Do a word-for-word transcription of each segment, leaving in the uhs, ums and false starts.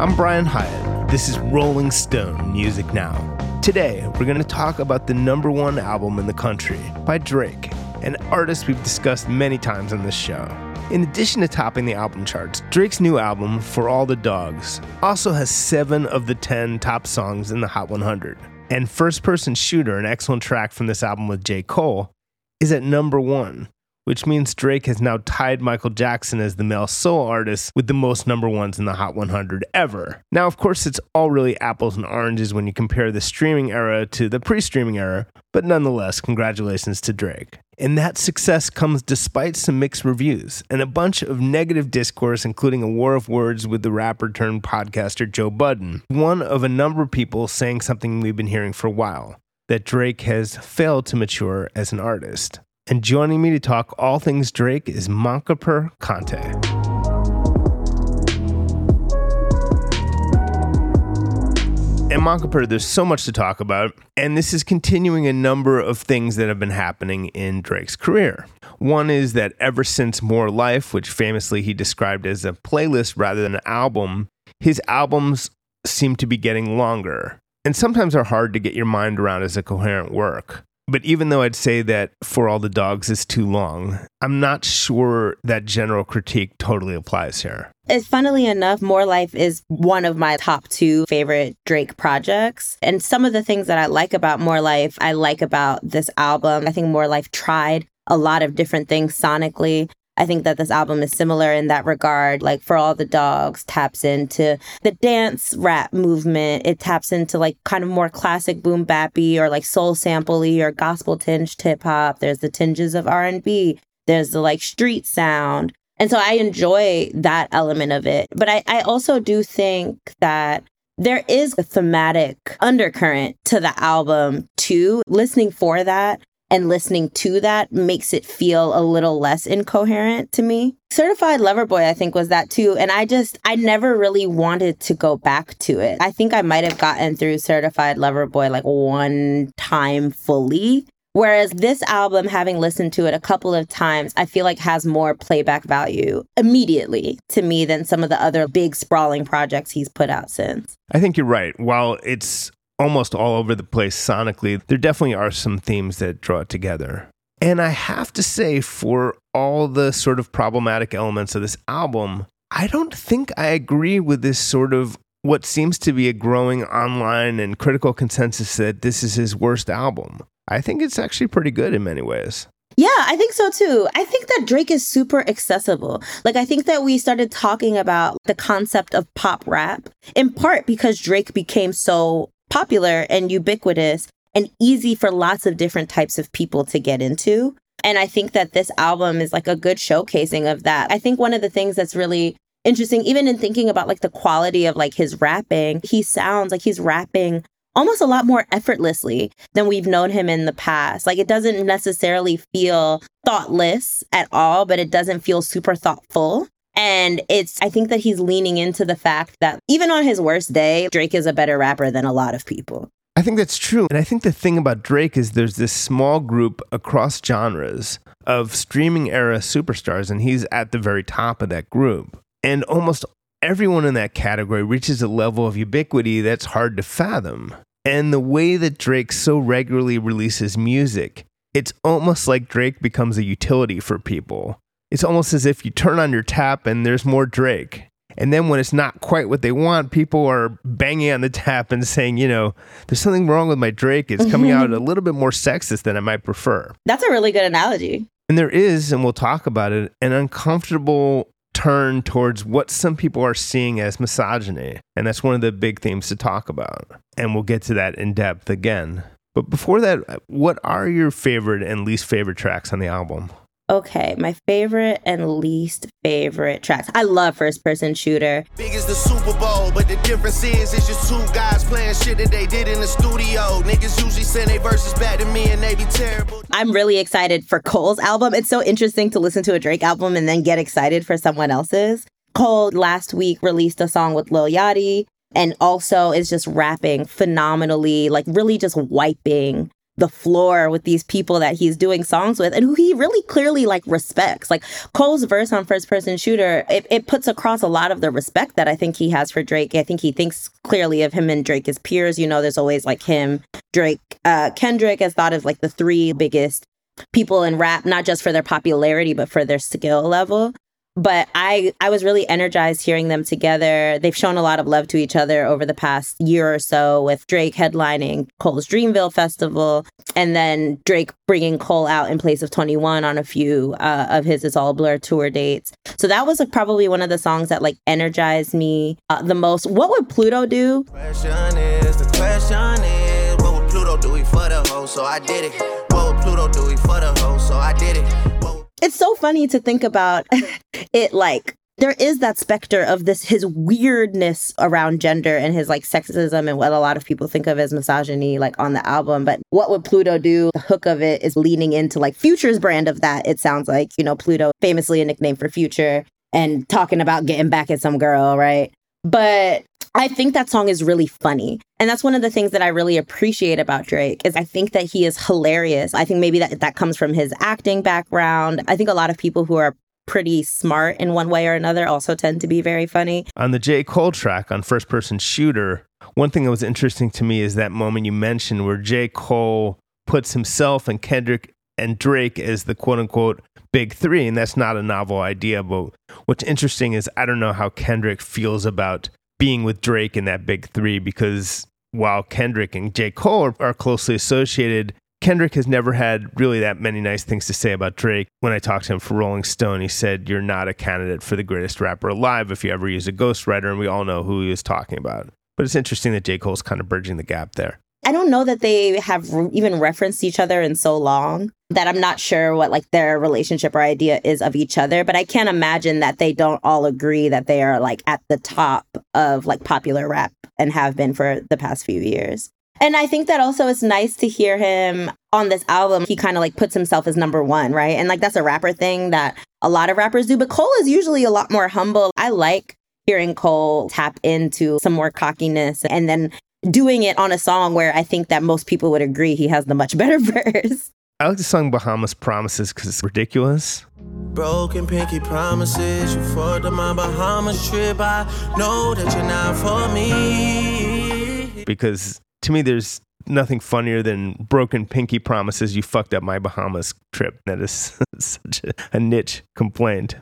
I'm Brian Hiatt. This is Rolling Stone Music Now. Today, we're going to talk about the number one album in the country by Drake, an artist we've discussed many times on this show. In addition to topping the album charts, Drake's new album, For All the Dogs, also has seven of the ten top songs in the Hot one hundred. And First Person Shooter, an excellent track from this album with J. Cole, is at number one, which means Drake has now tied Michael Jackson as the male soul artist with the most number ones in the Hot one hundred ever. Now, of course, it's all really apples and oranges when you compare the streaming era to the pre-streaming era, but nonetheless, congratulations to Drake. And that success comes despite some mixed reviews and a bunch of negative discourse, including a war of words with the rapper-turned-podcaster Joe Budden, one of a number of people saying something we've been hearing for a while, that Drake has failed to mature as an artist. And joining me to talk all things Drake is Mankaprr Conteh. And Mankaprr, there's so much to talk about, and this is continuing a number of things that have been happening in Drake's career. One is that ever since More Life, which famously he described as a playlist rather than an album, his albums seem to be getting longer, and sometimes are hard to get your mind around as a coherent work. But even though I'd say that For All the Dogs is too long, I'm not sure that general critique totally applies here. And funnily enough, More Life is one of my top two favorite Drake projects. And some of the things that I like about More Life, I like about this album. I think More Life tried a lot of different things sonically. I think that this album is similar in that regard. Like, For All the Dogs taps into the dance rap movement. It taps into like kind of more classic boom bappy or like soul sampley or gospel tinged hip hop. There's the tinges of R and B. There's the like street sound. And so I enjoy that element of it. But I, I also do think that there is a thematic undercurrent to the album too. Listening for that and listening to that makes it feel a little less incoherent to me. Certified Lover Boy, I think, was that too. And I just, I never really wanted to go back to it. I think I might have gotten through Certified Lover Boy like one time fully. Whereas this album, having listened to it a couple of times, I feel like has more playback value immediately to me than some of the other big sprawling projects he's put out since. I think you're right. While it's almost all over the place sonically, there definitely are some themes that draw it together. And I have to say, for all the sort of problematic elements of this album, I don't think I agree with this sort of what seems to be a growing online and critical consensus that this is his worst album. I think it's actually pretty good in many ways. Yeah, I think so too. I think that Drake is super accessible. Like, I think that we started talking about the concept of pop rap in part because Drake became so popular and ubiquitous and easy for lots of different types of people to get into. And I think that this album is like a good showcasing of that. I think one of the things that's really interesting, even in thinking about like the quality of like his rapping, he sounds like he's rapping almost a lot more effortlessly than we've known him in the past. Like, it doesn't necessarily feel thoughtless at all, but it doesn't feel super thoughtful. And it's, I think that he's leaning into the fact that even on his worst day, Drake is a better rapper than a lot of people. I think that's true. And I think the thing about Drake is there's this small group across genres of streaming era superstars, and he's at the very top of that group. And almost everyone in that category reaches a level of ubiquity that's hard to fathom. And the way that Drake so regularly releases music, it's almost like Drake becomes a utility for people. It's almost as if you turn on your tap and there's more Drake. And then when it's not quite what they want, people are banging on the tap and saying, you know, there's something wrong with my Drake. It's coming out a little bit more sexist than I might prefer. That's a really good analogy. And there is, and we'll talk about it, an uncomfortable turn towards what some people are seeing as misogyny. And that's one of the big themes to talk about. And we'll get to that in depth again. But before that, what are your favorite and least favorite tracks on the album? Okay, my favorite and least favorite tracks. I love First Person Shooter. Big as the Super Bowl, but the difference is it's just two guys playing shit that they did in the studio. Niggas usually send their verses back to me and they be terrible. I'm really excited for Cole's album. It's so interesting to listen to a Drake album and then get excited for someone else's. Cole last week released a song with Lil Yachty and also is just rapping phenomenally, like really just wiping the floor with these people that he's doing songs with and who he really clearly like respects. Like Cole's verse on First Person Shooter, it, it puts across a lot of the respect that I think he has for Drake. I think he thinks clearly of him and Drake as peers. You know, there's always like him, Drake, uh, Kendrick as thought of like the three biggest people in rap, not just for their popularity, but for their skill level. But I, I was really energized hearing them together. They've shown a lot of love to each other over the past year or so, with Drake headlining Cole's Dreamville Festival and then Drake bringing Cole out in place of twenty-one on a few uh, of his It's All Blur tour dates. So that was like, probably one of the songs that like energized me uh, the most. What Would Pluto Do? The question is, the question is, what would Pluto do? He for the hoe, so I did it. What would Pluto do? He for the hoe, so I did it. What would- It's so funny to think about it, like, there is that specter of this, his weirdness around gender and his, like, sexism and what a lot of people think of as misogyny, like, on the album. But What Would Pluto Do? The hook of it is leaning into, like, Future's brand of that. It sounds like, you know, Pluto, famously a nickname for Future, and talking about getting back at some girl, right? But I think that song is really funny. And that's one of the things that I really appreciate about Drake is I think that he is hilarious. I think maybe that, that comes from his acting background. I think a lot of people who are pretty smart in one way or another also tend to be very funny. On the J. Cole track on First Person Shooter, one thing that was interesting to me is that moment you mentioned where J. Cole puts himself and Kendrick and Drake as the quote unquote big three. And that's not a novel idea. But what's interesting is I don't know how Kendrick feels about being with Drake in that big three, because while Kendrick and J. Cole are, are closely associated, Kendrick has never had really that many nice things to say about Drake. When I talked to him for Rolling Stone, he said, "You're not a candidate for the greatest rapper alive if you ever use a ghostwriter," and we all know who he was talking about. But it's interesting that J. Cole's kind of bridging the gap there. I don't know that they have re- even referenced each other in so long that I'm not sure what like their relationship or idea is of each other. But I can't imagine that they don't all agree that they are like at the top of like popular rap and have been for the past few years. And I think that also it's nice to hear him on this album. He kind of like puts himself as number one, right? And like that's a rapper thing that a lot of rappers do. But Cole is usually a lot more humble. I like hearing Cole tap into some more cockiness and then doing it on a song where I think that most people would agree he has the much better verse. I like the song Bahamas Promises because it's ridiculous. Broken pinky promises, you fucked up my Bahamas trip. I know that you're not for me. Because to me, there's nothing funnier than broken pinky promises, you fucked up my Bahamas trip. That is such a, a niche complaint.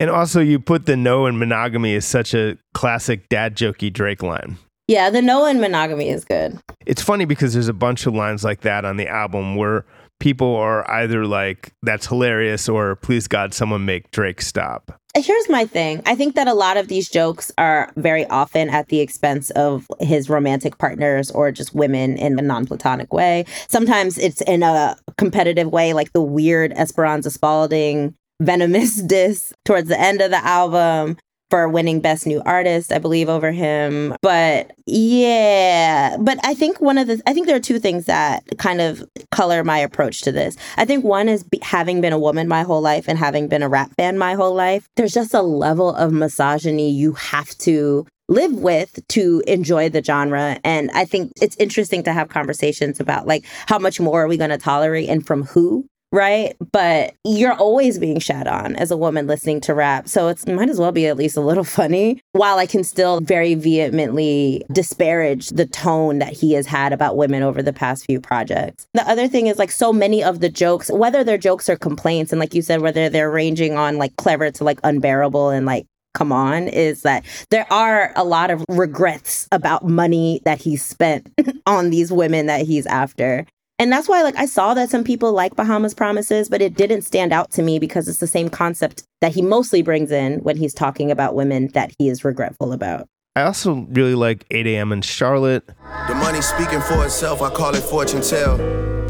And also you put the no in monogamy is such a classic dad jokey Drake line. Yeah, the no in monogamy is good. It's funny because there's a bunch of lines like that on the album where people are either like, that's hilarious, or please God, someone make Drake stop. Here's my thing. I think that a lot of these jokes are very often at the expense of his romantic partners or just women in a non-platonic way. Sometimes it's in a competitive way, like the weird Esperanza Spalding venomous diss towards the end of the album for winning Best New Artist, I believe, over him. But yeah, but I think one of the, I think there are two things that kind of color my approach to this. I think one is be, having been a woman my whole life and having been a rap fan my whole life, there's just a level of misogyny you have to live with to enjoy the genre. And I think it's interesting to have conversations about like, how much more are we going to tolerate and from who? Right? But you're always being shat on as a woman listening to rap. So it's, it might as well be at least a little funny, while I can still very vehemently disparage the tone that he has had about women over the past few projects. The other thing is like so many of the jokes, whether they're jokes or complaints, and like you said, whether they're ranging on like clever to like unbearable and like, come on, is that there are a lot of regrets about money that he spent on these women that he's after. And that's why, like, I saw that some people like Bahamas Promises, but it didn't stand out to me because it's the same concept that he mostly brings in when he's talking about women that he is regretful about. I also really liked eight a.m. in Charlotte. The money speaking for itself, I call it fortune tell.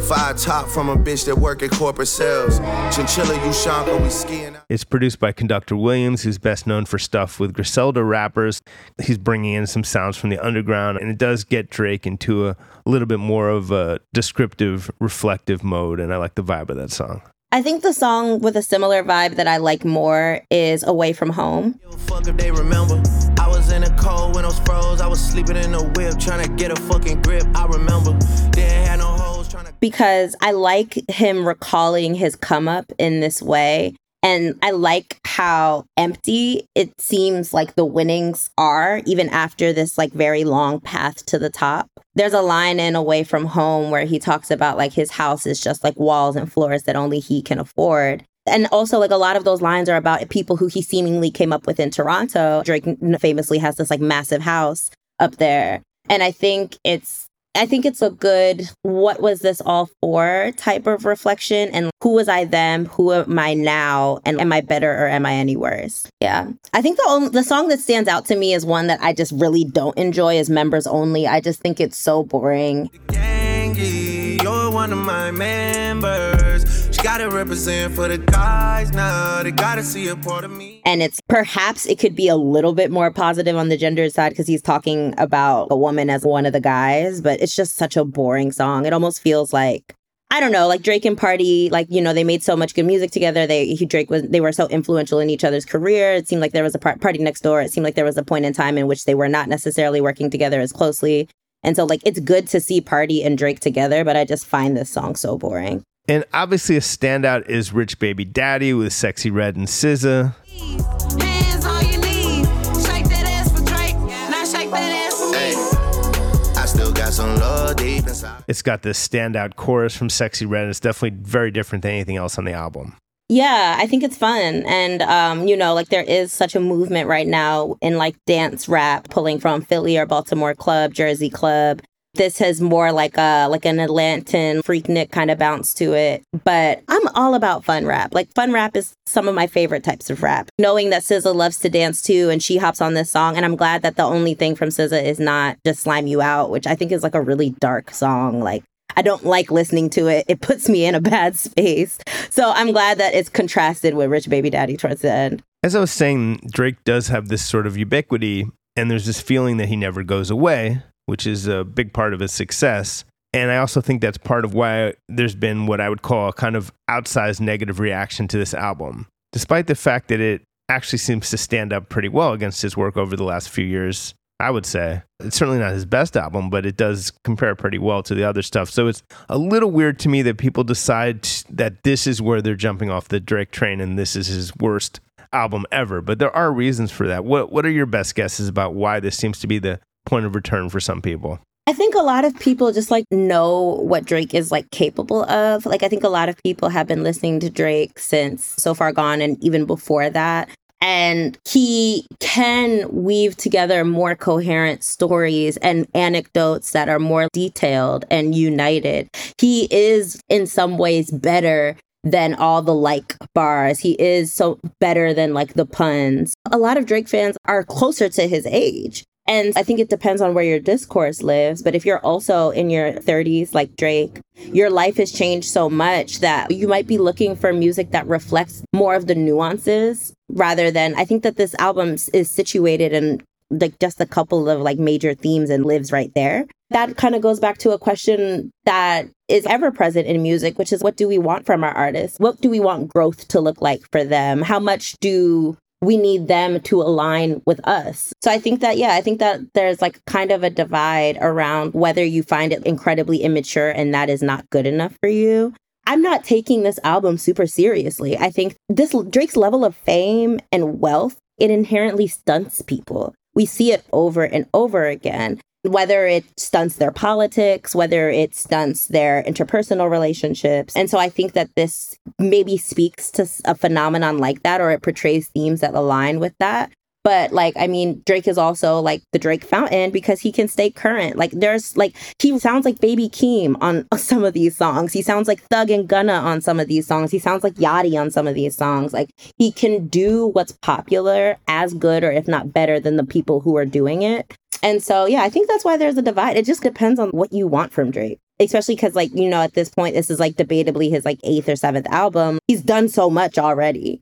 Five top from a bitch that work at corporate sales. Chinchilla, you shonka, we skiing. It's produced by Conductor Williams, who's best known for stuff with Griselda rappers. He's bringing in some sounds from the underground, and it does get Drake into a little bit more of a descriptive, reflective mode, and I like the vibe of that song. I think the song with a similar vibe that I like more is Away From Home. Fuck if they remember. I was in the cold when those froze. I was sleeping in the whip trying to get a fucking grip. I remember. Didn't have no hoes trying to. Because I like him recalling his come up in this way. And I like how empty it seems like the winnings are, even after this like very long path to the top. There's a line in Away From Home where he talks about like his house is just like walls and floors that only he can afford. And also like a lot of those lines are about people who he seemingly came up with in Toronto. Drake famously has this like massive house up there. And I think it's I think it's a good, what was this all for type of reflection, and who was I them, who am I now, and am I better or am I any worse? Yeah. I think the only, the song that stands out to me is one that I just really don't enjoy is Members Only. I just think it's so boring. Gangy, you're one of my members. She gotta represent for the guys now. They gotta see a part of me. And it's perhaps it could be a little bit more positive on the gender side because he's talking about a woman as one of the guys, but it's just such a boring song. It almost feels like, I don't know, like Drake and Party, like, you know, they made so much good music together. They he, Drake was they were so influential in each other's career. It seemed like there was a par- Party Next Door. It seemed like there was a point in time in which they were not necessarily working together as closely. And so like it's good to see Party and Drake together, but I just find this song so boring. And obviously a standout is Rich Baby Daddy with Sexy Red and S Z A. Hands all you need. Shake that ass for Drake. Now shake that ass for me. Hey, I still got some love deep inside. It's got this standout chorus from Sexy Red. It's definitely very different than anything else on the album. Yeah, I think it's fun. And, um, you know, like there is such a movement right now in like dance rap, pulling from Philly or Baltimore club, Jersey club. This has more like a like an Atlantan Freaknik kind of bounce to it. But I'm all about fun rap. Like fun rap is some of my favorite types of rap. Knowing that S Z A loves to dance too, and she hops on this song. And I'm glad that the only thing from S Z A is not just Slime You Out, which I think is like a really dark song. Like I don't like listening to it. It puts me in a bad space. So I'm glad that it's contrasted with Rich Baby Daddy towards the end. As I was saying, Drake does have this sort of ubiquity, and there's this feeling that he never goes away, which is a big part of his success. And I also think that's part of why there's been what I would call a kind of outsized negative reaction to this album, despite the fact that it actually seems to stand up pretty well against his work over the last few years, I would say. It's certainly not his best album, but it does compare pretty well to the other stuff. So it's a little weird to me that people decide that this is where they're jumping off the Drake train and this is his worst album ever. But there are reasons for that. What What are your best guesses about why this seems to be the point of return for some people? I think a lot of people just like know what Drake is like capable of. Like I think a lot of people have been listening to Drake since So Far Gone and even before that. And he can weave together more coherent stories and anecdotes that are more detailed and united. He is in some ways better than all the like bars. He is so better than like the puns. A lot of Drake fans are closer to his age. And I think it depends on where your discourse lives. But if you're also in your thirties, like Drake, your life has changed so much that you might be looking for music that reflects more of the nuances rather than, I think that this album is situated in like just a couple of like major themes and lives right there. That kind of goes back to a question that is ever present in music, which is what do we want from our artists? What do we want growth to look like for them? How much do we need them to align with us? So I think that, yeah, I think that there's like kind of a divide around whether you find it incredibly immature and that is not good enough for you. I'm not taking this album super seriously. I think this Drake's level of fame and wealth, it inherently stunts people. We see it over and over again, whether it stunts their politics, whether it stunts their interpersonal relationships. And so I think that this maybe speaks to a phenomenon like that, or it portrays themes that align with that. But like, I mean, Drake is also like the Drake fountain because he can stay current. Like there's like, he sounds like Baby Keem on some of these songs. He sounds like Thug and Gunna on some of these songs. He sounds like Yachty on some of these songs. Like he can do what's popular as good or if not better than the people who are doing it. And so, yeah, I think that's why there's a divide. It just depends on what you want from Drake, especially because, like, you know, at this point, this is like debatably his like eighth or seventh album. He's done so much already.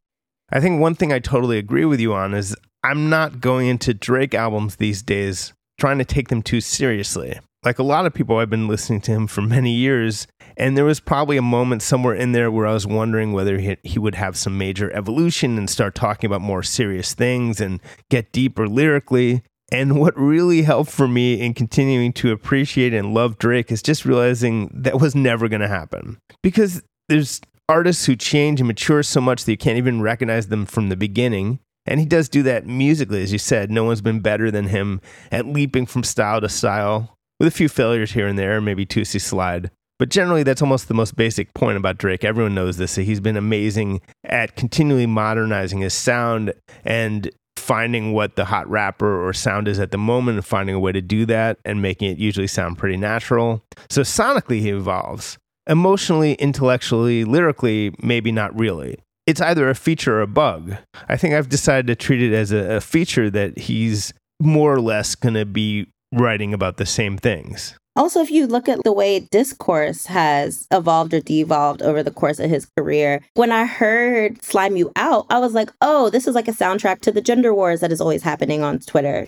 I think one thing I totally agree with you on is I'm not going into Drake albums these days trying to take them too seriously. Like a lot of people, I've been listening to him for many years, and there was probably a moment somewhere in there where I was wondering whether he, he would have some major evolution and start talking about more serious things and get deeper lyrically. And what really helped for me in continuing to appreciate and love Drake is just realizing that was never going to happen. Because there's artists who change and mature so much that you can't even recognize them from the beginning. And he does do that musically, as you said. No one's been better than him at leaping from style to style, with a few failures here and there, maybe Tootsie Slide. But generally, that's almost the most basic point about Drake. Everyone knows this. He's been amazing at continually modernizing his sound and finding what the hot rapper or sound is at the moment and finding a way to do that and making it usually sound pretty natural. So sonically, he evolves. Emotionally, intellectually, lyrically, maybe not really. It's either a feature or a bug. I think I've decided to treat it as a, a feature that he's more or less going to be writing about the same things. Also, if you look at the way discourse has evolved or devolved over the course of his career, when I heard Slime You Out, I was like, oh, this is like a soundtrack to the gender wars that is always happening on Twitter.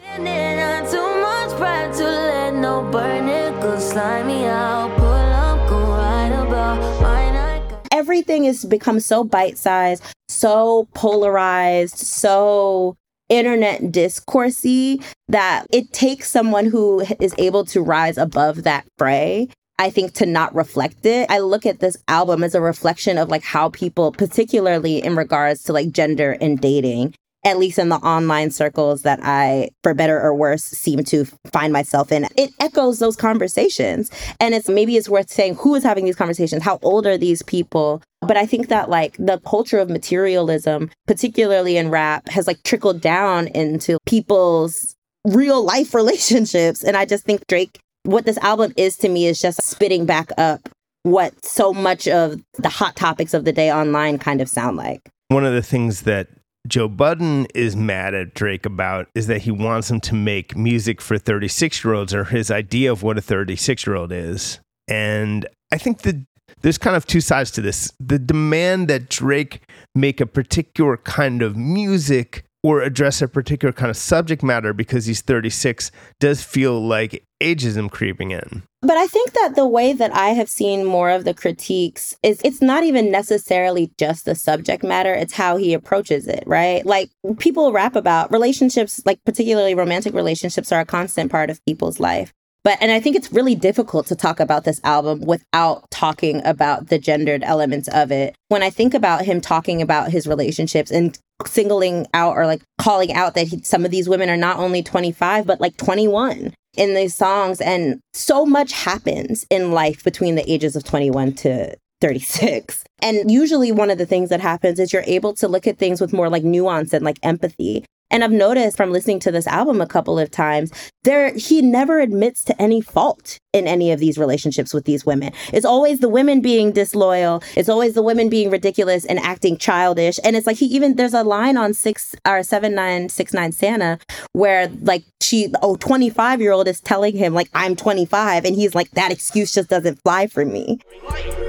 Everything has become so bite-sized, so polarized, so internet discoursey that it takes someone who is able to rise above that fray, I think, to not reflect it. I look at this album as a reflection of like how people, particularly in regards to like gender and dating, at least in the online circles that I, for better or worse, seem to find myself in. It echoes those conversations. And it's maybe it's worth saying, who is having these conversations? How old are these people? But I think that like the culture of materialism, particularly in rap, has like trickled down into people's real life relationships. And I just think Drake, what this album is to me, is just spitting back up what so much of the hot topics of the day online kind of sound like. One of the things that Joe Budden is mad at Drake about is that he wants him to make music for thirty-six-year-olds, or his idea of what a thirty-six-year-old is. And I think that there's kind of two sides to this. The demand that Drake make a particular kind of music or address a particular kind of subject matter because he's thirty-six does feel like ageism creeping in. But I think that the way that I have seen more of the critiques is it's not even necessarily just the subject matter, it's how he approaches it, right? Like people rap about relationships, like particularly romantic relationships are a constant part of people's life. But and I think it's really difficult to talk about this album without talking about the gendered elements of it. When I think about him talking about his relationships and singling out or like calling out that he, some of these women are not only twenty-five, but like twenty-one in these songs. And so much happens in life between the ages of twenty-one to thirty-six. And usually one of the things that happens is you're able to look at things with more like nuance and like empathy. And I've noticed from listening to this album a couple of times, there he never admits to any fault in any of these relationships with these women. It's always the women being disloyal. It's always the women being ridiculous and acting childish. And it's like he even there's a line on six or seven nine six nine Santa where like she oh twenty-five year old is telling him like I'm twenty-five, and he's like, that excuse just doesn't fly for me.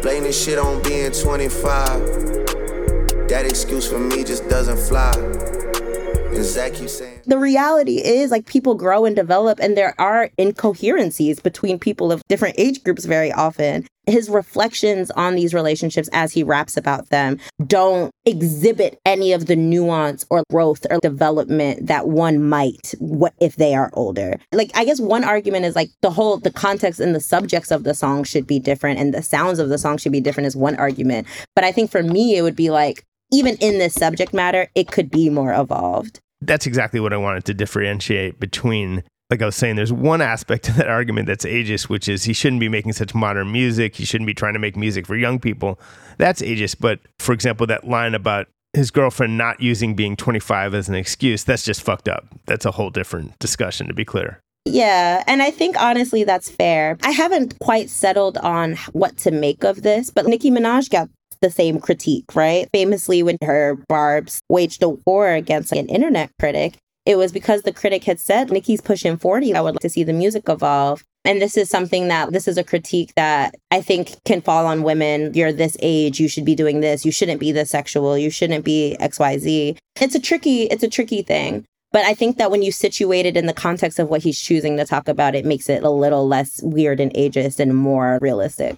Blame this shit on being twenty-five. That excuse for me just doesn't fly. Exactly. The reality is like people grow and develop, and there are incoherencies between people of different age groups very often. His reflections on these relationships as he raps about them don't exhibit any of the nuance or growth or development that one might what if they are older. Like, I guess one argument is like the whole, the context and the subjects of the song should be different and the sounds of the song should be different is one argument. But I think for me, it would be like, even in this subject matter, it could be more evolved. That's exactly what I wanted to differentiate between. Like I was saying, there's one aspect to that argument that's ageist, which is he shouldn't be making such modern music. He shouldn't be trying to make music for young people. That's ageist. But for example, that line about his girlfriend not using being twenty-five as an excuse, that's just fucked up. That's a whole different discussion, to be clear. Yeah, and I think honestly that's fair. I haven't quite settled on what to make of this, but Nicki Minaj got the same critique, right? Famously, when her Barbs waged a war against an internet critic, it was because the critic had said, Nicki's pushing forty, I would like to see the music evolve. And this is something that, this is a critique that I think can fall on women. You're this age, you should be doing this, you shouldn't be this sexual, you shouldn't be X Y Z. It's a tricky, it's a tricky thing. But I think that when you situate it in the context of what he's choosing to talk about, it makes it a little less weird and ageist and more realistic.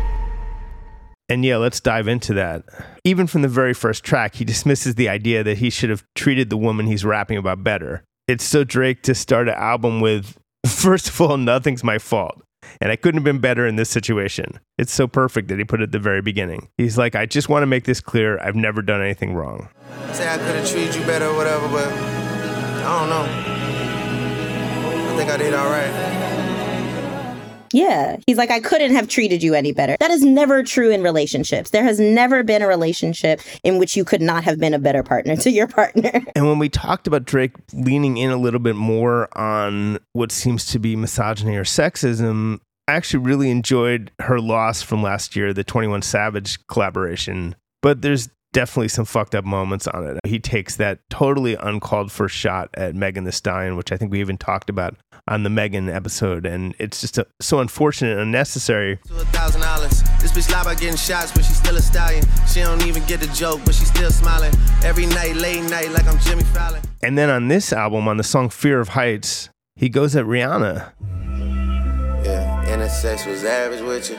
And yeah, let's dive into that. Even from the very first track, he dismisses the idea that he should have treated the woman he's rapping about better. It's so Drake to start an album with, first of all, nothing's my fault. And I couldn't have been better in this situation. It's so perfect that he put it at the very beginning. He's like, I just want to make this clear. I've never done anything wrong. Say I could have treated you better or whatever, but I don't know. I think I did all right. Yeah. He's like, I couldn't have treated you any better. That is never true in relationships. There has never been a relationship in which you could not have been a better partner to your partner. And when we talked about Drake leaning in a little bit more on what seems to be misogyny or sexism, I actually really enjoyed Her Loss from last year, the twenty-one Savage collaboration. But there's definitely some fucked up moments on it. He takes that totally uncalled for shot at Megan Thee Stallion, which I think we even talked about on the Megan episode, and it's just a, so unfortunate and unnecessary. two thousand dollars. This bitch lie by getting shots, but she's still a stallion. She don't even get the joke, but she's still smiling. Every night, late night, like I'm Jimmy Fallon. And then on this album, on the song Fear of Heights, he goes at Rihanna. Yeah, intersex was average with you.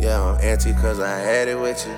Yeah, I'm anti because I had it with you.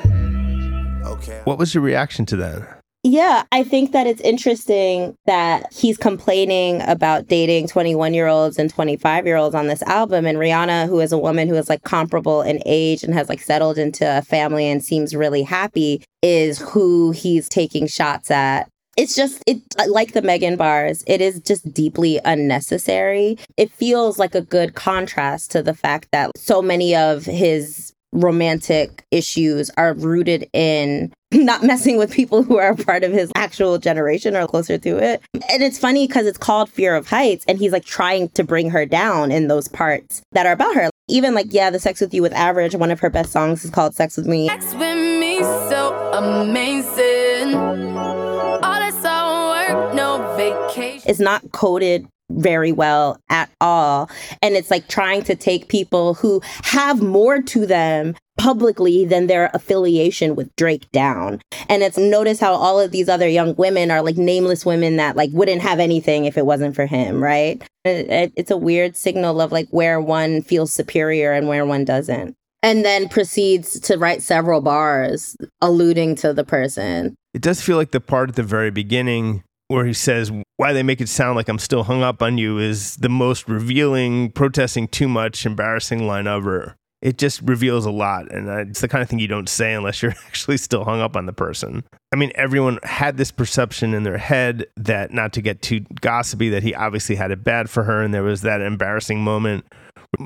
Okay. What was your reaction to that? Yeah, I think that it's interesting that he's complaining about dating twenty-one-year-olds and twenty-five-year-olds on this album. And Rihanna, who is a woman who is like comparable in age and has like settled into a family and seems really happy, is who he's taking shots at. It's just, it like the Megan bars, it is just deeply unnecessary. It feels like a good contrast to the fact that so many of his romantic issues are rooted in not messing with people who are a part of his actual generation or closer to it. And it's funny because it's called Fear of Heights, and he's like trying to bring her down in those parts that are about her. Even like, yeah, the Sex With You with Average, one of her best songs is called Sex With Me. Sex with me, so amazing. All that's all work, no vacation. It's not coded very well at all. And it's like trying to take people who have more to them publicly than their affiliation with Drake down. And it's notice how all of these other young women are like nameless women that like wouldn't have anything if it wasn't for him, right? It, it, it's a weird signal of like where one feels superior and where one doesn't. And then proceeds to write several bars alluding to the person. It does feel like the part at the very beginning where he says, why they make it sound like I'm still hung up on you is the most revealing, protesting too much, embarrassing line ever. it just reveals a lot. And it's the kind of thing you don't say unless you're actually still hung up on the person. I mean, everyone had this perception in their head that, not to get too gossipy, that he obviously had it bad for her. And there was that embarrassing moment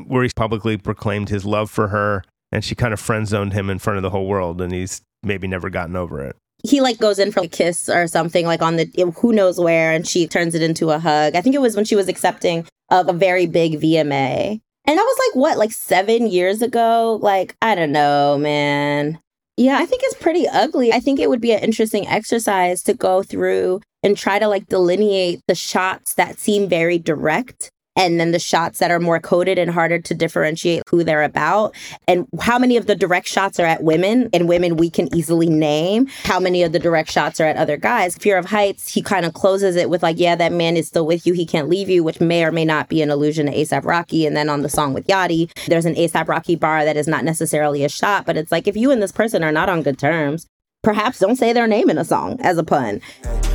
where he publicly proclaimed his love for her. And she kind of friend zoned him in front of the whole world. And he's maybe never gotten over it. He like goes in for a kiss or something, like on the who knows where. And she turns it into a hug. I think it was when she was accepting of a very big V M A. And that was like, what, like seven years ago? Like, I don't know, man. Yeah, I think it's pretty ugly. I think it would be an interesting exercise to go through and try to like delineate the shots that seem very direct. And then the shots that are more coded and harder to differentiate who they're about, and how many of the direct shots are at women and women we can easily name, how many of the direct shots are at other guys. Fear of Heights, he kind of closes it with like, yeah, that man is still with you. He can't leave you, which may or may not be an allusion to A$AP Rocky. And then on the song with Yachty, there's an A$AP Rocky bar that is not necessarily a shot, but it's like, if you and this person are not on good terms, perhaps don't say their name in a song as a pun.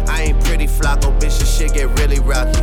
I ain't pretty flocko, bitch, this shit get really rocky.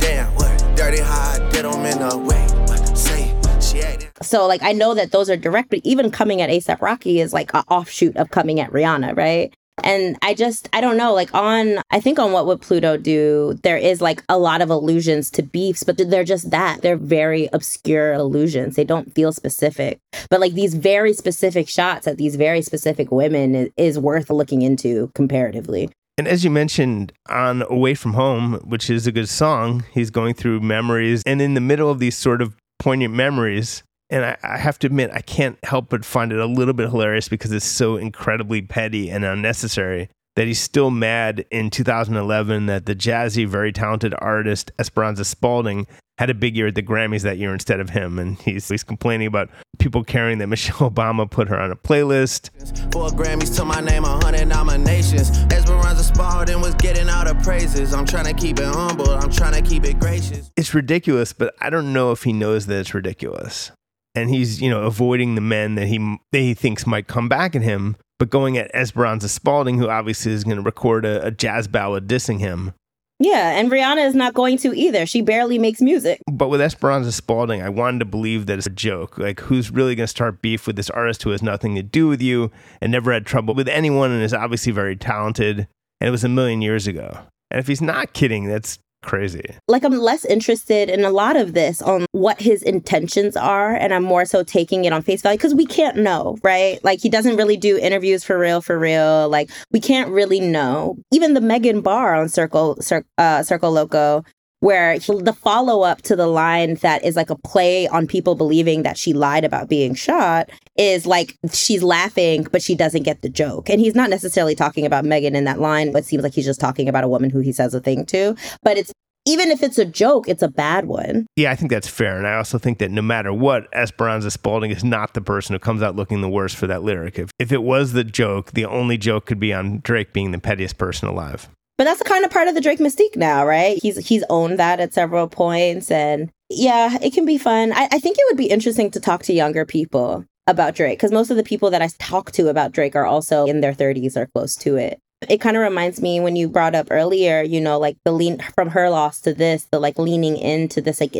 Damn, what? Dirty high, get them in a way. Say, she ain't it. So, like, I know that those are direct, but even coming at A$AP Rocky is like an offshoot of coming at Rihanna, right? And I just, I don't know, like on, I think on What Would Pluto Do, there is like a lot of allusions to beefs, but they're just that. They're very obscure allusions. They don't feel specific. But like these very specific shots at these very specific women is, is worth looking into comparatively. And as you mentioned, on Away From Home, which is a good song, he's going through memories. And in the middle of these sort of poignant memories, and I, I have to admit, I can't help but find it a little bit hilarious because it's so incredibly petty and unnecessary, that he's still mad in two thousand eleven that the jazzy, very talented artist Esperanza Spalding had a big year at the Grammys that year instead of him. And he's, he's complaining about people caring that Michelle Obama put her on a playlist. Four Grammys to my name, a hundred nominations. Esperanza Spalding was getting all the praises. I'm trying to keep it humble. I'm trying to keep it gracious. It's ridiculous, but I don't know if he knows that it's ridiculous. And he's, you know, avoiding the men that he, that he thinks might come back at him, but going at Esperanza Spalding, who obviously is going to record a, a jazz ballad dissing him. Yeah, and Rihanna is not going to either. She barely makes music. But with Esperanza Spalding, I wanted to believe that it's a joke. Like, who's really going to start beef with this artist who has nothing to do with you and never had trouble with anyone and is obviously very talented? And it was a million years ago. And if he's not kidding, that's crazy. Like, I'm less interested in a lot of this on what his intentions are, and I'm more so taking it on face value because we can't know, right? Like, he doesn't really do interviews for real, for real. Like, we can't really know. Even the Megan Barr on Circle, Cir- uh, Circle Loco, where he, the follow-up to the line that is like a play on people believing that she lied about being shot is like, she's laughing, but she doesn't get the joke. And he's not necessarily talking about Megan in that line, but it seems like he's just talking about a woman who he says a thing to. But it's, even if it's a joke, it's a bad one. Yeah, I think that's fair. And I also think that no matter what, Esperanza Spalding is not the person who comes out looking the worst for that lyric. If, if it was the joke, the only joke could be on Drake being the pettiest person alive. But that's the kind of part of the Drake mystique now, right? He's he's owned that at several points. And yeah, it can be fun. I, I think it would be interesting to talk to younger people about Drake, because most of the people that I talk to about Drake are also in their thirties or close to it. It kind of reminds me when you brought up earlier, you know, like the lean from Her Loss to this, the like leaning into this like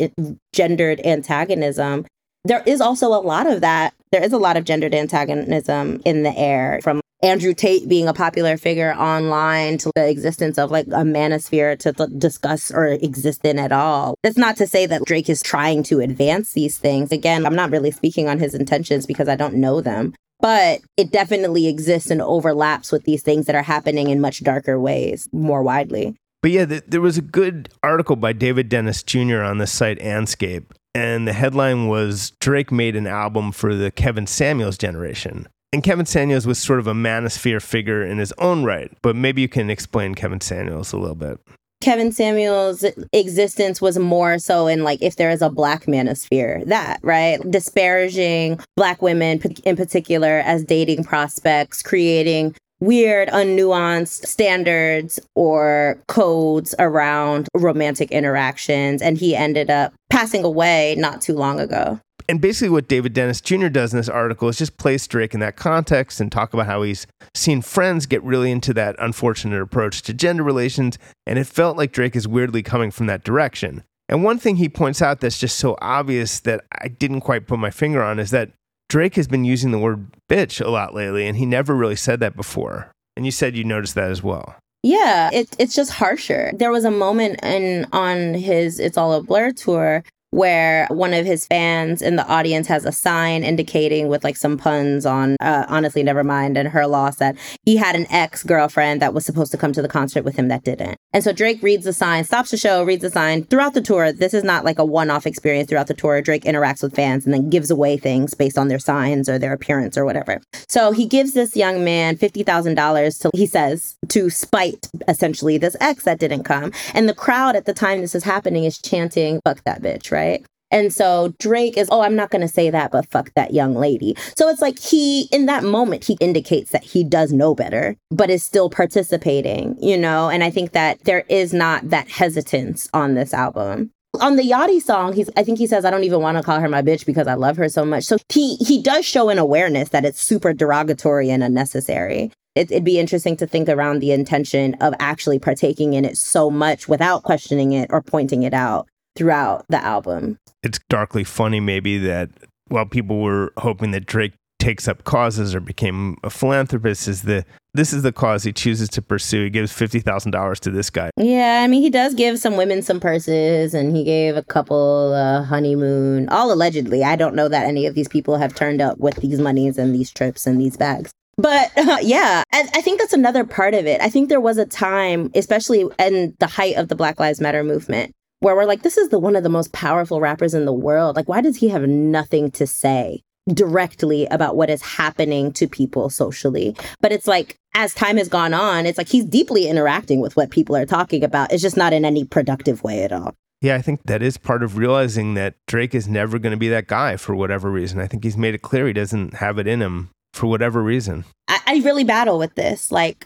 gendered antagonism. There is also a lot of that. There is a lot of gendered antagonism in the air, from Andrew Tate being a popular figure online to the existence of like a manosphere to th- discuss or exist in at all. That's not to say that Drake is trying to advance these things. Again, I'm not really speaking on his intentions because I don't know them, but it definitely exists and overlaps with these things that are happening in much darker ways more widely. But yeah, th- there was a good article by David Dennis Junior on the site Anscape, and the headline was, Drake made an album for the Kevin Samuels generation. And Kevin Samuels was sort of a manosphere figure in his own right, but maybe you can explain Kevin Samuels a little bit. Kevin Samuels' existence was more so in like, if there is a black manosphere, that, right? Disparaging black women in particular as dating prospects, creating weird, unnuanced standards or codes around romantic interactions. And he ended up passing away not too long ago. And basically what David Dennis Junior does in this article is just place Drake in that context and talk about how he's seen friends get really into that unfortunate approach to gender relations. And it felt like Drake is weirdly coming from that direction. And one thing he points out that's just so obvious that I didn't quite put my finger on is that Drake has been using the word bitch a lot lately, and he never really said that before. And you said you noticed that as well. Yeah, it, it's just harsher. There was a moment in on his It's All a Blur tour where one of his fans in the audience has a sign indicating with like some puns on uh, Honestly Nevermind and Her Loss that he had an ex-girlfriend that was supposed to come to the concert with him that didn't. And so Drake reads the sign, stops the show, reads the sign throughout the tour. This is not like a one-off experience throughout the tour. Drake interacts with fans and then gives away things based on their signs or their appearance or whatever. So he gives this young man fifty thousand dollars to, he says, to spite essentially this ex that didn't come. And the crowd at the time this is happening is chanting, fuck that bitch, right? Right. And so Drake is, oh, I'm not going to say that, but fuck that young lady. So it's like he, in that moment, he indicates that he does know better, but is still participating, you know? And I think that there is not that hesitance on this album. On the Yachty song, he's, I think he says, I don't even want to call her my bitch because I love her so much. So he, he does show an awareness that it's super derogatory and unnecessary. It, it'd be interesting to think around the intention of actually partaking in it so much without questioning it or pointing it out throughout the album. It's darkly funny maybe that while people were hoping that Drake takes up causes or became a philanthropist, is the this is the cause he chooses to pursue. He gives fifty thousand dollars to this guy. Yeah, I mean, he does give some women some purses, and he gave a couple a honeymoon, all allegedly. I don't know that any of these people have turned up with these monies and these trips and these bags. But uh, yeah, I, I think that's another part of it. I think there was a time, especially in the height of the Black Lives Matter movement, where we're like, this is the one of the most powerful rappers in the world. Like, why does he have nothing to say directly about what is happening to people socially? But it's like, as time has gone on, it's like he's deeply interacting with what people are talking about. It's just not in any productive way at all. Yeah, I think that is part of realizing that Drake is never going to be that guy for whatever reason. I think he's made it clear he doesn't have it in him for whatever reason. I, I really battle with this. Like,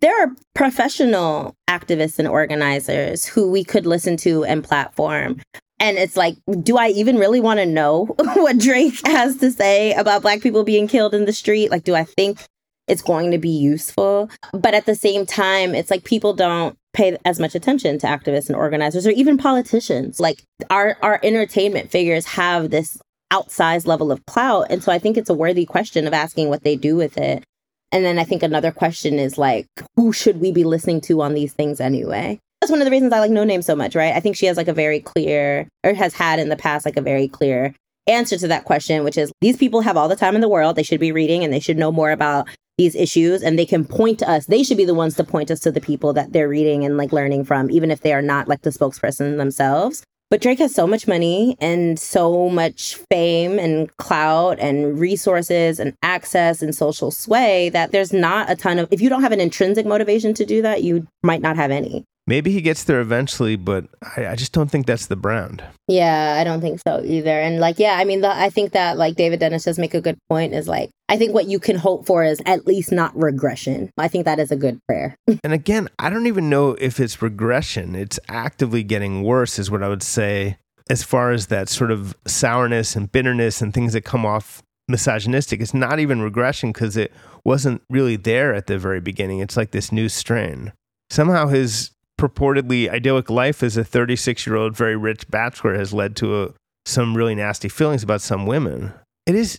there are professional activists and organizers who we could listen to and platform. And it's like, do I even really want to know what Drake has to say about Black people being killed in the street? Like, do I think it's going to be useful? But at the same time, it's like people don't pay as much attention to activists and organizers or even politicians. Like our, our entertainment figures have this outsized level of clout. And so I think it's a worthy question of asking what they do with it. And then I think another question is like, who should we be listening to on these things anyway? That's one of the reasons I like No Name so much, right? I think she has like a very clear, or has had in the past, like a very clear answer to that question, which is these people have all the time in the world. They should be reading and they should know more about these issues, and they can point to us. They should be the ones to point us to the people that they're reading and like learning from, even if they are not like the spokesperson themselves. But Drake has so much money and so much fame and clout and resources and access and social sway that there's not a ton of, if you don't have an intrinsic motivation to do that, you might not have any. Maybe he gets there eventually, but I, I just don't think that's the brand. Yeah, I don't think so either. And like, yeah, I mean, the, I think that like David Dennis does make a good point is like, I think what you can hope for is at least not regression. I think that is a good prayer. And again, I don't even know if it's regression. It's actively getting worse is what I would say as far as that sort of sourness and bitterness and things that come off misogynistic. It's not even regression because it wasn't really there at the very beginning. It's like this new strain. Somehow his purportedly idyllic life as a thirty-six-year-old very rich bachelor has led to a, some really nasty feelings about some women. It is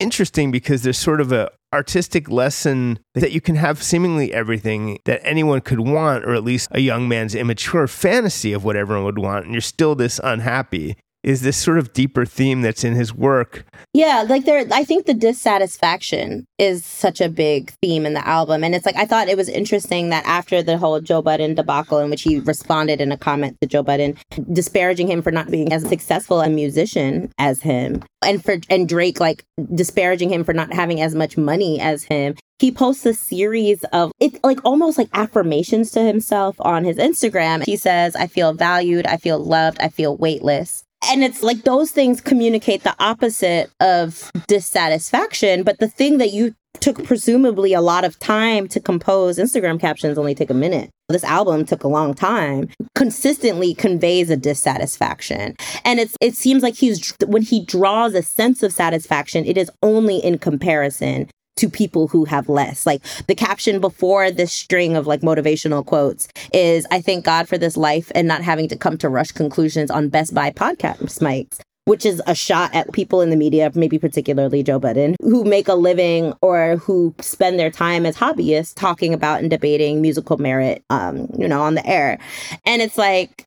interesting because there's sort of a artistic lesson that you can have seemingly everything that anyone could want, or at least a young man's immature fantasy of what everyone would want, and you're still this unhappy. Is this sort of deeper theme that's in his work? Yeah, like there, I think the dissatisfaction is such a big theme in the album. And it's like, I thought it was interesting that after the whole Joe Budden debacle, in which he responded in a comment to Joe Budden, disparaging him for not being as successful a musician as him, and for and Drake, like disparaging him for not having as much money as him, he posts a series of, it's like almost like affirmations to himself on his Instagram. He says, I feel valued, I feel loved, I feel weightless. And it's like those things communicate the opposite of dissatisfaction. But the thing that you took presumably a lot of time to compose, Instagram captions only take a minute. This album took a long time, consistently conveys a dissatisfaction. And it's it seems like he's when he draws a sense of satisfaction, it is only in comparison to people who have less. Like the caption before this string of like motivational quotes is, I thank God for this life and not having to come to rushed conclusions on Best Buy podcast mics, which is a shot at people in the media, maybe particularly Joe Budden, who make a living or who spend their time as hobbyists talking about and debating musical merit, um, you know, on the air. And it's like,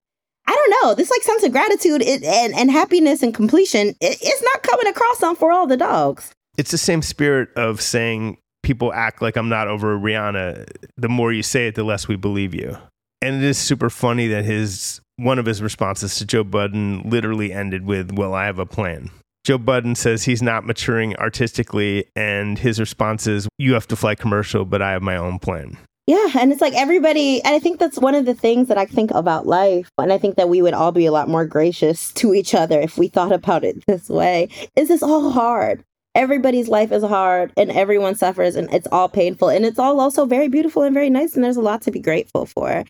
I don't know, this like sense of gratitude it, and, and happiness and completion, it, it's not coming across on For All the Dogs. It's the same spirit of saying people act like I'm not over Rihanna. The more you say it, the less we believe you. And it is super funny that his one of his responses to Joe Budden literally ended with, well, I have a plan. Joe Budden says he's not maturing artistically, and his response is, you have to fly commercial, but I have my own plan. Yeah, and it's like everybody, and I think that's one of the things that I think about life, and I think that we would all be a lot more gracious to each other if we thought about it this way, is it's all hard. Everybody's life is hard, and everyone suffers, and it's all painful, and it's all also very beautiful and very nice, and there's a lot to be grateful for.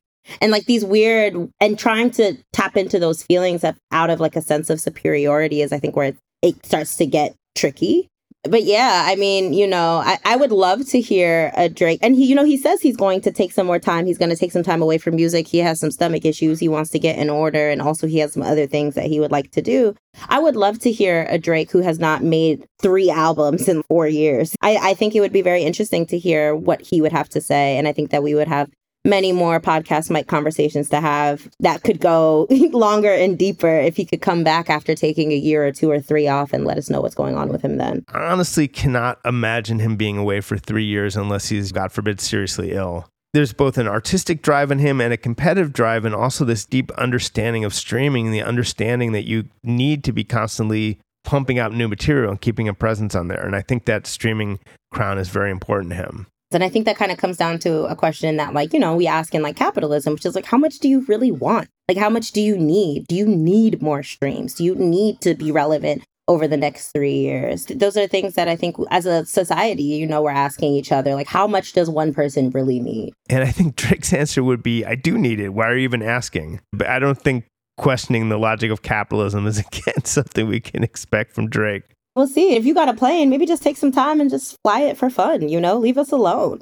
And like these weird, and trying to tap into those feelings of, out of like a sense of superiority is I think where it, it starts to get tricky. But yeah, I mean, you know, I, I would love to hear a Drake. And he, you know, he says he's going to take some more time. He's going to take some time away from music. He has some stomach issues he wants to get in order. And also he has some other things that he would like to do. I would love to hear a Drake who has not made three albums in four years. I, I think it would be very interesting to hear what he would have to say. And I think that we would have many more podcast mic conversations to have that could go longer and deeper if he could come back after taking a year or two or three off and let us know what's going on with him then. I honestly cannot imagine him being away for three years unless he's, God forbid, seriously ill. There's both an artistic drive in him and a competitive drive, and also this deep understanding of streaming and the understanding that you need to be constantly pumping out new material and keeping a presence on there. And I think that streaming crown is very important to him. And I think that kind of comes down to a question that, like, you know, we ask in like capitalism, which is like, how much do you really want? Like, how much do you need? Do you need more streams? Do you need to be relevant over the next three years? Those are things that I think as a society, you know, we're asking each other, like, how much does one person really need? And I think Drake's answer would be, I do need it. Why are you even asking? But I don't think questioning the logic of capitalism is, again, something we can expect from Drake. We'll see. If you got a plane, maybe just take some time and just fly it for fun, you know? Leave us alone.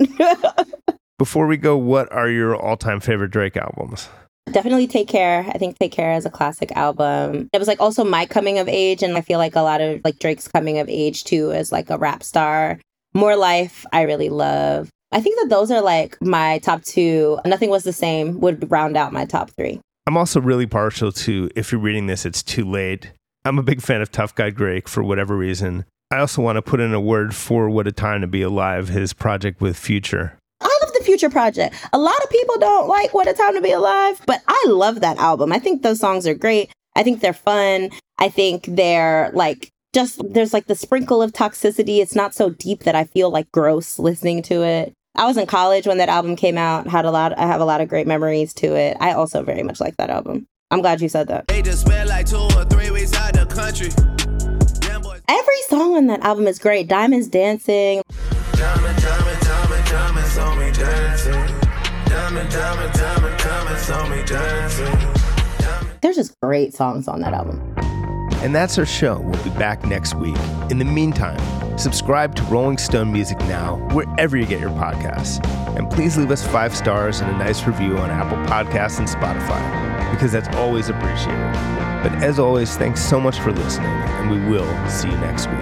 Before we go, what are your all-time favorite Drake albums? Definitely Take Care. I think Take Care is a classic album. It was like also my coming of age, and I feel like a lot of like Drake's coming of age too as like a rap star. More Life, I really love. I think that those are like my top two. Nothing Was the Same would round out my top three. I'm also really partial to, if you're reading this, It's Too Late. I'm a big fan of Tough Guy Drake for whatever reason. I also want to put in a word for What a Time to Be Alive, his project with Future. I love the Future project. A lot of people don't like What a Time to Be Alive, but I love that album. I think those songs are great. I think they're fun. I think they're like, just, there's like the sprinkle of toxicity. It's not so deep that I feel like gross listening to it. I was in college when that album came out. Had a lot. I have a lot of great memories to it. I also very much like that album. I'm glad you said that. They just spent like two or three weeks out the country. Every song on that album is great. Diamonds Dancing. Diamond, diamond, diamond, diamonds on me dancing. Diamond, diamond, diamond, diamonds on me dancing. Diamond. There's just great songs on that album. And that's our show. We'll be back next week. In the meantime, subscribe to Rolling Stone Music Now wherever you get your podcasts. And please leave us five stars and a nice review on Apple Podcasts and Spotify, because that's always appreciated. But as always, thanks so much for listening, and we will see you next week.